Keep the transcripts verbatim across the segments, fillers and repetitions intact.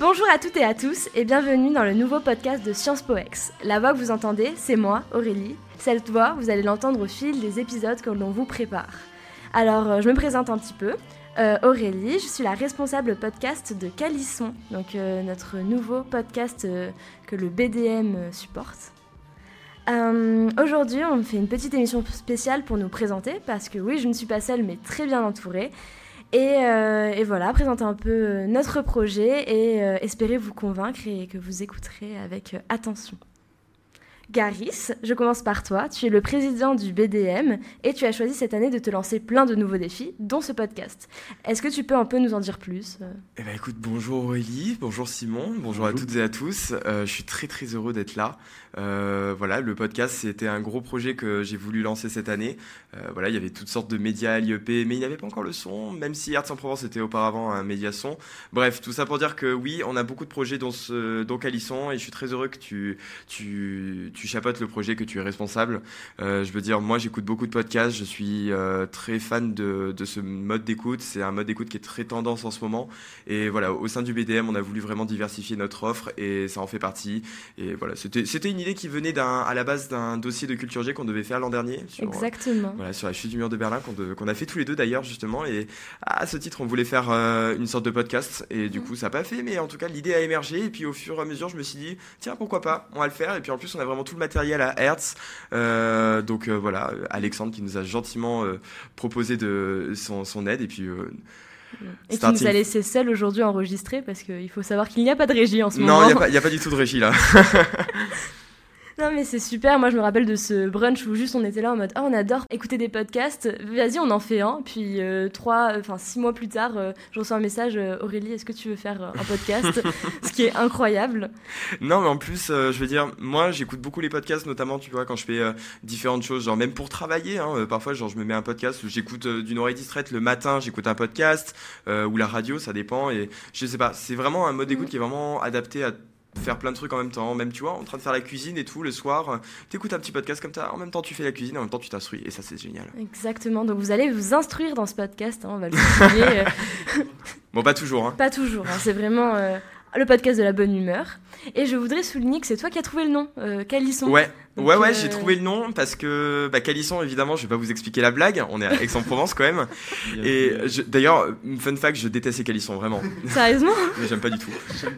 Bonjour à toutes et à tous et bienvenue dans le nouveau podcast de Sciences Po Aix. La voix que vous entendez, c'est moi, Aurélie. Cette voix, vous allez l'entendre au fil des épisodes que l'on vous prépare. Alors, je me présente un petit peu. Euh, Aurélie, je suis la responsable podcast de Calisson, donc euh, notre nouveau podcast euh, que le B D M euh, supporte. Euh, aujourd'hui, on fait une petite émission spéciale pour nous présenter, parce que oui, je ne suis pas seule, mais très bien entourée. Et, euh, et voilà, présenter un peu notre projet et euh, espérer vous convaincre et que vous écouterez avec euh, attention. Garris, je commence par toi, tu es le président du B D M et tu as choisi cette année de te lancer plein de nouveaux défis, dont ce podcast. Est-ce que tu peux un peu nous en dire plus ? Eh bien écoute, bonjour Aurélie, bonjour Simon, bonjour, bonjour. À toutes et à tous, euh, je suis très très heureux d'être là. Euh, voilà, le podcast c'était un gros projet que j'ai voulu lancer cette année. Euh, voilà, il y avait toutes sortes de médias à l'I E P, mais il n'y avait pas encore le son, même si Hertz en Provence était auparavant un média son. Bref, tout ça pour dire que oui, on a beaucoup de projets dont, ce, dont Calisson et je suis très heureux que tu... tu, tu Tu chapeautes le projet, que tu es responsable. Euh, je veux dire, moi, j'écoute beaucoup de podcasts. Je suis euh, très fan de, de ce mode d'écoute. C'est un mode d'écoute qui est très tendance en ce moment. Et voilà, au sein du B D M, on a voulu vraiment diversifier notre offre et ça en fait partie. Et voilà, c'était, c'était une idée qui venait d'un, à la base d'un dossier de Culture G qu'on devait faire l'an dernier. Sur, Exactement. Euh, voilà, sur la chute du mur de Berlin qu'on, de, qu'on a fait tous les deux d'ailleurs, justement. Et à ce titre, on voulait faire euh, une sorte de podcast. Et du mmh. coup, ça n'a pas fait. Mais en tout cas, l'idée a émergé. Et puis, au fur et à mesure, je me suis dit, tiens, pourquoi pas ? On va le faire. Et puis, en plus, on a vraiment tout le matériel à Hertz, euh, donc euh, voilà, Alexandre qui nous a gentiment euh, proposé de, son, son aide et puis euh, et starting... qui nous a laissé seul aujourd'hui enregistrer parce qu'il faut savoir qu'il n'y a pas de régie en ce non, moment. Non, il n'y a pas du tout de régie là. Non mais c'est super, moi je me rappelle de ce brunch où juste on était là en mode « Oh on adore écouter des podcasts, vas-y on en fait un ». Puis euh, trois, enfin six mois plus tard, euh, je reçois un message euh, « Aurélie, est-ce que tu veux faire un podcast ?» Ce qui est incroyable. Non mais en plus, euh, je veux dire, moi j'écoute beaucoup les podcasts, notamment tu vois quand je fais euh, différentes choses, genre même pour travailler, hein, euh, parfois genre je me mets un podcast où j'écoute euh, d'une oreille distraite le matin, j'écoute un podcast, euh, ou la radio, ça dépend, et je sais pas, c'est vraiment un mode d'écoute mmh. qui est vraiment adapté à faire plein de trucs en même temps, même tu vois en train de faire la cuisine et tout le soir, t'écoutes un petit podcast comme ça en même temps tu fais la cuisine, en même temps tu t'instruis et ça c'est génial. Exactement, donc vous allez vous instruire dans ce podcast, hein, on va le souligner. Bon pas toujours hein. Pas toujours, hein, c'est vraiment euh, le podcast de la bonne humeur et je voudrais souligner que c'est toi qui as trouvé le nom, euh, Calisson. Ouais. Donc ouais, ouais, euh... j'ai trouvé le nom parce que bah, Calisson, évidemment, je vais pas vous expliquer la blague. On est à Aix-en-Provence quand même. Et je, d'ailleurs, fun fact, je détestais Calisson, vraiment. Sérieusement ? Mais j'aime pas du tout.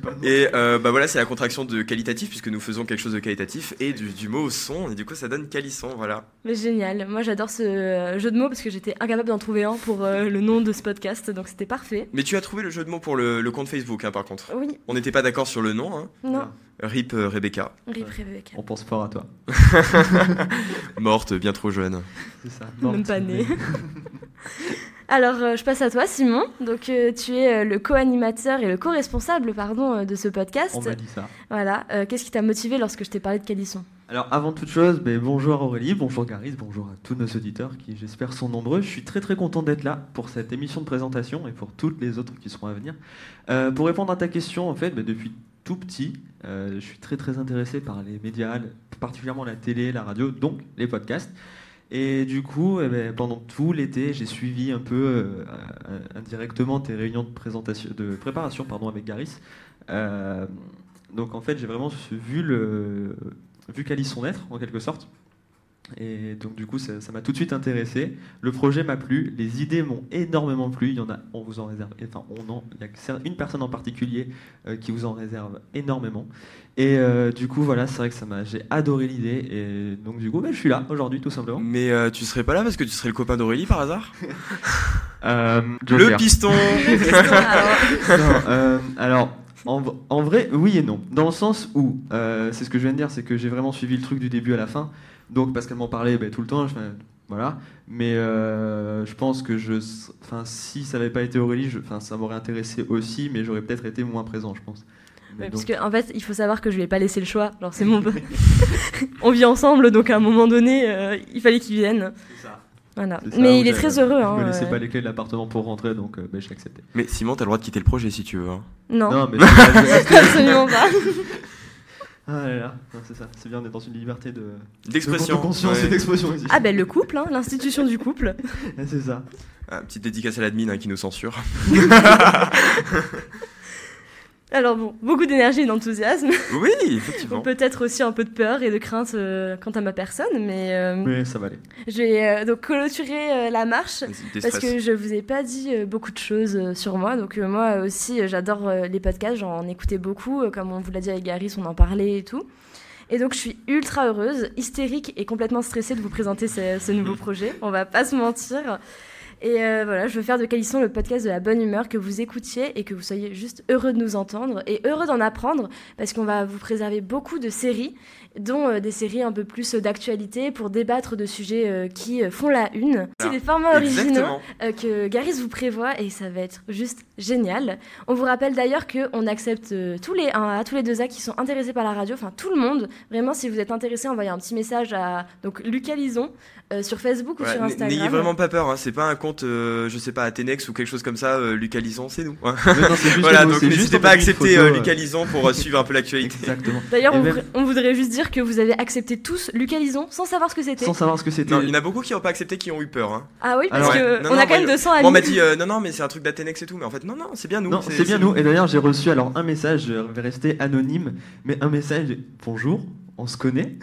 Pas et euh, bah, voilà, c'est la contraction de qualitatif puisque nous faisons quelque chose de qualitatif et du, du mot au son. Et du coup, ça donne Calisson, voilà. Mais génial. Moi, j'adore ce jeu de mots parce que j'étais incapable d'en trouver un pour euh, le nom de ce podcast. Donc, c'était parfait. Mais tu as trouvé le jeu de mots pour le, le compte Facebook, hein, par contre. Oui. On n'était pas d'accord sur le nom. Hein. Non. Rip euh, Rebecca. Rip Rebecca. On pense fort à toi. Morte, bien trop jeune. C'est ça. Morte. Même pas née. Alors, euh, je passe à toi, Simon. Donc, euh, tu es euh, le co-animateur et le co-responsable, pardon, euh, de ce podcast. On m'a dit ça. Voilà. Euh, qu'est-ce qui t'a motivé lorsque je t'ai parlé de Calisson ? Alors, avant toute chose, mais bonjour Aurélie, bonjour Garris, bonjour à tous nos auditeurs qui, j'espère, sont nombreux. Je suis très très content d'être là pour cette émission de présentation et pour toutes les autres qui seront à venir. Euh, pour répondre à ta question, en fait, bah, depuis tout petit, euh, je suis très très intéressé par les médias, particulièrement la télé, la radio, donc les podcasts. Et du coup, eh bien, pendant tout l'été, j'ai suivi un peu euh, indirectement tes réunions de, présentation, de préparation pardon, avec Garris. Euh, donc en fait, j'ai vraiment vu, le, vu Calisson naître, en quelque sorte. Et donc du coup, ça, ça m'a tout de suite intéressé. Le projet m'a plu, les idées m'ont énormément plu. Il y en a, on vous en réserve. Enfin, on en, il y a une personne en particulier euh, qui vous en réserve énormément. Et euh, du coup, voilà, c'est vrai que ça m'a, j'ai adoré l'idée. Et donc du coup, bah, je suis là aujourd'hui, tout simplement. Mais euh, tu serais pas là parce que tu serais le copain d'Aurélie par hasard ? euh, Le piston. Le piston. Alors. Non, euh, alors En, en vrai, oui et non. Dans le sens où, euh, c'est ce que je viens de dire, c'est que j'ai vraiment suivi le truc du début à la fin. Donc, parce qu'elle m'en parlait bah, tout le temps, je, voilà. Mais euh, je pense que je, si ça n'avait pas été Aurélie, je, ça m'aurait intéressé aussi, mais j'aurais peut-être été moins présent, je pense. Ouais, donc... Parce qu'en en fait, il faut savoir que je ne lui ai pas laissé le choix. Genre, c'est mon... On vit ensemble, donc à un moment donné, euh, il fallait qu'il vienne. C'est ça. Voilà. Ça, mais il est très heureux. Je ne hein, me laissais ouais. pas les clés de l'appartement pour rentrer, donc euh, bah, je l'acceptais. Mais Simon, t'as le droit de quitter le projet si tu veux. Hein. Non. Non, mais c'est absolument pas. Ah là là, non, c'est ça. C'est bien, on est dans une liberté de d'expression, de conscience ouais. et d'expression. Ici. Ah ben bah, le couple, hein, l'institution du couple. C'est ça. Ah, petite dédicace à l'admin hein, qui nous censure. Alors bon, beaucoup d'énergie et d'enthousiasme. Oui, effectivement. Peut-être aussi un peu de peur et de crainte euh, quant à ma personne, mais... Euh, oui, ça va aller. Je vais euh, donc clôturer euh, la marche, parce que je ne vous ai pas dit euh, beaucoup de choses euh, sur moi. Donc euh, moi aussi, euh, j'adore euh, les podcasts, j'en écoutais beaucoup. Euh, comme on vous l'a dit avec Garris, on en parlait et tout. Et donc je suis ultra heureuse, hystérique et complètement stressée de vous présenter ce, ce nouveau projet. On ne va pas se mentir. Et euh, voilà, je veux faire de Calisson le podcast de la bonne humeur, que vous écoutiez et que vous soyez juste heureux de nous entendre et heureux d'en apprendre, parce qu'on va vous préserver beaucoup de séries, dont euh, des séries un peu plus d'actualité pour débattre de sujets euh, qui font la une. C'est des formats originaux euh, que Garris vous prévoit et ça va être juste génial. On vous rappelle d'ailleurs qu'on accepte euh, tous les un A, tous les deux A qui sont intéressés par la radio, enfin tout le monde. Vraiment, si vous êtes intéressés, envoyez un petit message à donc, Lucas Lison euh, sur Facebook ouais, ou sur Instagram. N'ayez vraiment pas peur, hein, c'est pas un compte. Euh, je sais pas, Athénex ou quelque chose comme ça, euh, Lucas Lison, c'est nous. Non, c'est juste voilà, donc n'hésitez pas à accepter photo, euh, Lucas Lison pour euh, suivre un peu l'actualité. Exactement. D'ailleurs, on, même... vr- on voudrait juste dire que vous avez accepté tous Lucas Lison sans savoir ce que c'était. Sans savoir ce que c'était. Non, il y en a beaucoup qui n'ont pas accepté, qui ont eu peur. Hein. Ah oui, parce ouais. qu'on a non, quand même deux cents amis. On m'a dit euh, non, non, mais c'est un truc d'Athénex et tout, mais en fait, non, non, c'est bien nous. Non, c'est, c'est bien c'est nous. Et d'ailleurs, j'ai reçu alors un message, je vais rester anonyme, mais un message, bonjour. On se connaît.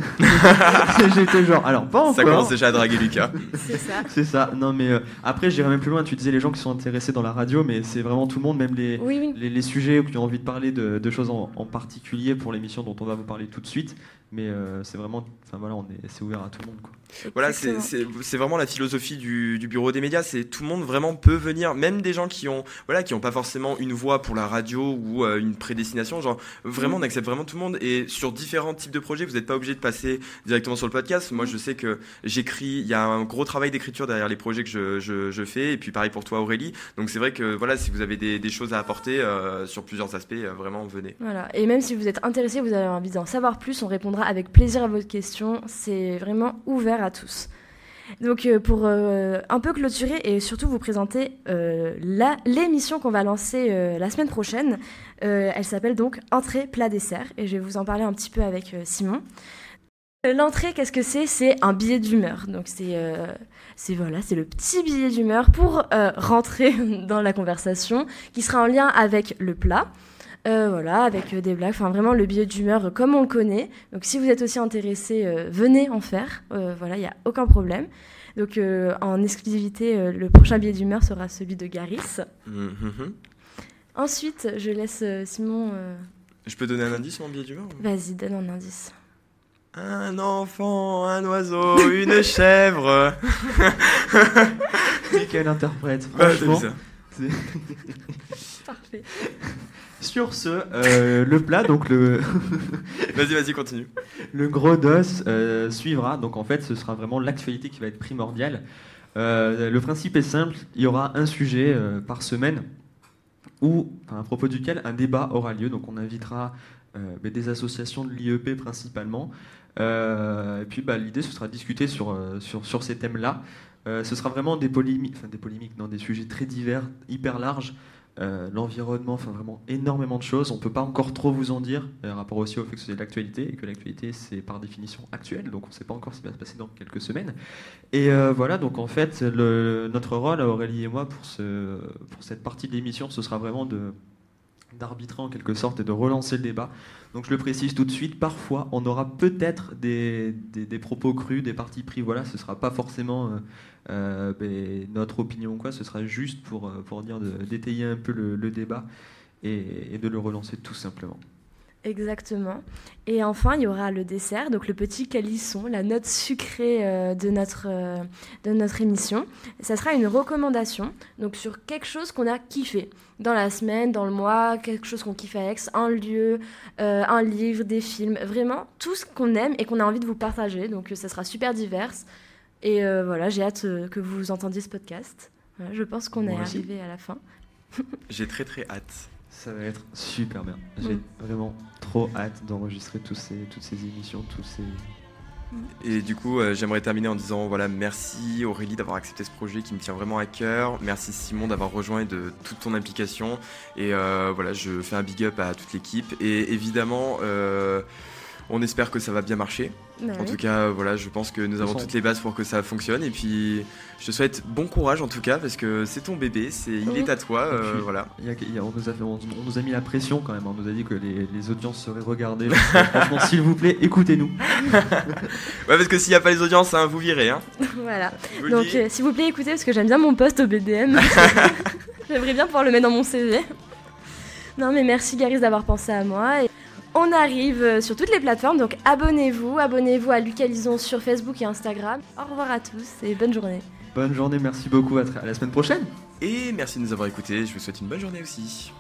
J'étais genre, alors pas encore. Ça commence déjà à draguer Lucas. C'est ça. C'est ça. Non mais euh, après j'irai même plus loin. Tu disais les gens qui sont intéressés dans la radio, mais c'est vraiment tout le monde, même les oui, oui. Les, les sujets qui ont envie de parler de, de choses en, en particulier pour l'émission dont on va vous parler tout de suite. Mais euh, c'est vraiment, enfin voilà, on est, c'est ouvert à tout le monde quoi. Voilà, c'est, c'est, c'est vraiment la philosophie du, du bureau des médias. C'est tout le monde vraiment peut venir, même des gens qui ont, voilà, qui ont pas forcément une voix pour la radio ou euh, une prédestination. Genre vraiment, on accepte vraiment tout le monde et sur différents types de projets. Vous n'êtes pas obligé de passer directement sur le podcast. Moi, je sais que j'écris. Il y a un gros travail d'écriture derrière les projets que je, je, je fais. Et puis pareil pour toi, Aurélie. Donc c'est vrai que voilà, si vous avez des, des choses à apporter euh, sur plusieurs aspects, euh, vraiment venez. Voilà. Et même si vous êtes intéressé, vous avez envie d'en savoir plus, on répondra avec plaisir à vos questions. C'est vraiment ouvert à tous. Donc euh, pour euh, un peu clôturer et surtout vous présenter euh, la, l'émission qu'on va lancer euh, la semaine prochaine, euh, elle s'appelle donc Entrée, plat, dessert et je vais vous en parler un petit peu avec euh, Simon. L'entrée, qu'est-ce que c'est ? C'est un billet d'humeur. Donc c'est, euh, c'est, voilà, c'est le petit billet d'humeur pour euh, rentrer dans la conversation qui sera en lien avec le plat. Euh, voilà, avec euh, des blagues, enfin vraiment le billet d'humeur euh, comme on le connaît. Donc si vous êtes aussi intéressé, euh, venez en faire, euh, voilà, il n'y a aucun problème. Donc euh, en exclusivité, euh, le prochain billet d'humeur sera celui de Garris. Mm-hmm. Ensuite, je laisse euh, Simon... Euh... Je peux donner un indice sur mon billet d'humeur ? Vas-y, donne un indice. Un enfant, un oiseau, une chèvre. Quel interprète, franchement. Bah, c'est parfait. Sur ce, euh, le plat, donc le... vas-y, vas-y, continue. Le gros dos euh, suivra. Donc en fait, ce sera vraiment l'actualité qui va être primordiale. Euh, le principe est simple. Il y aura un sujet euh, par semaine où, à propos duquel un débat aura lieu. Donc on invitera euh, des associations de l'I E P principalement. Euh, et puis bah, l'idée, ce sera de discuter sur, sur, sur ces thèmes-là. Euh, ce sera vraiment des polémiques, enfin des polémiques, non, des sujets très divers, hyper larges. Euh, l'environnement, enfin vraiment énormément de choses. On ne peut pas encore trop vous en dire, euh, rapport aussi au fait que c'est de l'actualité, et que l'actualité c'est par définition actuelle, donc on ne sait pas encore ce qui va se passer dans quelques semaines. Et euh, voilà, donc en fait, le, notre rôle, Aurélie et moi, pour, ce, pour cette partie de l'émission, ce sera vraiment de, d'arbitrer en quelque sorte et de relancer le débat. Donc je le précise tout de suite, parfois on aura peut-être des, des, des propos crus, des partis pris, voilà, ce ne sera pas forcément... Euh, Euh, ben, notre opinion quoi, ce sera juste pour, pour dire de, d'étayer un peu le, le débat et, et de le relancer tout simplement. Exactement. Et enfin, il y aura le dessert, donc le petit calisson, la note sucrée euh, de, notre, euh, de notre émission. Ça sera une recommandation, donc sur quelque chose qu'on a kiffé dans la semaine, dans le mois, quelque chose qu'on kiffe à Aix, un lieu, euh, un livre, des films, vraiment tout ce qu'on aime et qu'on a envie de vous partager. Donc ça sera super divers. Et euh, voilà, j'ai hâte euh, que vous entendiez ce podcast. Voilà, je pense qu'on Moi est aussi. Arrivé à la fin. J'ai très très hâte. Ça va être super bien. J'ai mmh. vraiment trop hâte d'enregistrer tous ces, toutes ces émissions, tous ces... Et du coup, euh, j'aimerais terminer en disant voilà, merci Aurélie d'avoir accepté ce projet qui me tient vraiment à cœur. Merci Simon d'avoir rejoint et de toute ton implication. Et euh, voilà, je fais un big up à toute l'équipe. Et évidemment... Euh, On espère que ça va bien marcher. Ouais. En tout cas, voilà, je pense que nous avons toutes les bases pour que ça fonctionne. Et puis, je te souhaite bon courage en tout cas, parce que c'est ton bébé, c'est, il est à toi. Euh, puis, voilà. y a, y a, on, nous a fait, on, on nous a mis la pression quand même. On nous a dit que les, les audiences seraient regardées. Donc, franchement, s'il vous plaît, écoutez-nous. Ouais, parce que s'il n'y a pas les audiences, hein, vous virez. Hein. Voilà. Vous donc, euh, s'il vous plaît, écoutez, parce que j'aime bien mon poste au B D M. J'aimerais bien pouvoir le mettre dans mon C V. Non, mais merci Garris d'avoir pensé à moi. Et... on arrive sur toutes les plateformes, donc abonnez-vous, abonnez-vous à Calisson sur Facebook et Instagram. Au revoir à tous et bonne journée. Bonne journée, merci beaucoup, à, tra- à la semaine prochaine. Et merci de nous avoir écoutés, je vous souhaite une bonne journée aussi.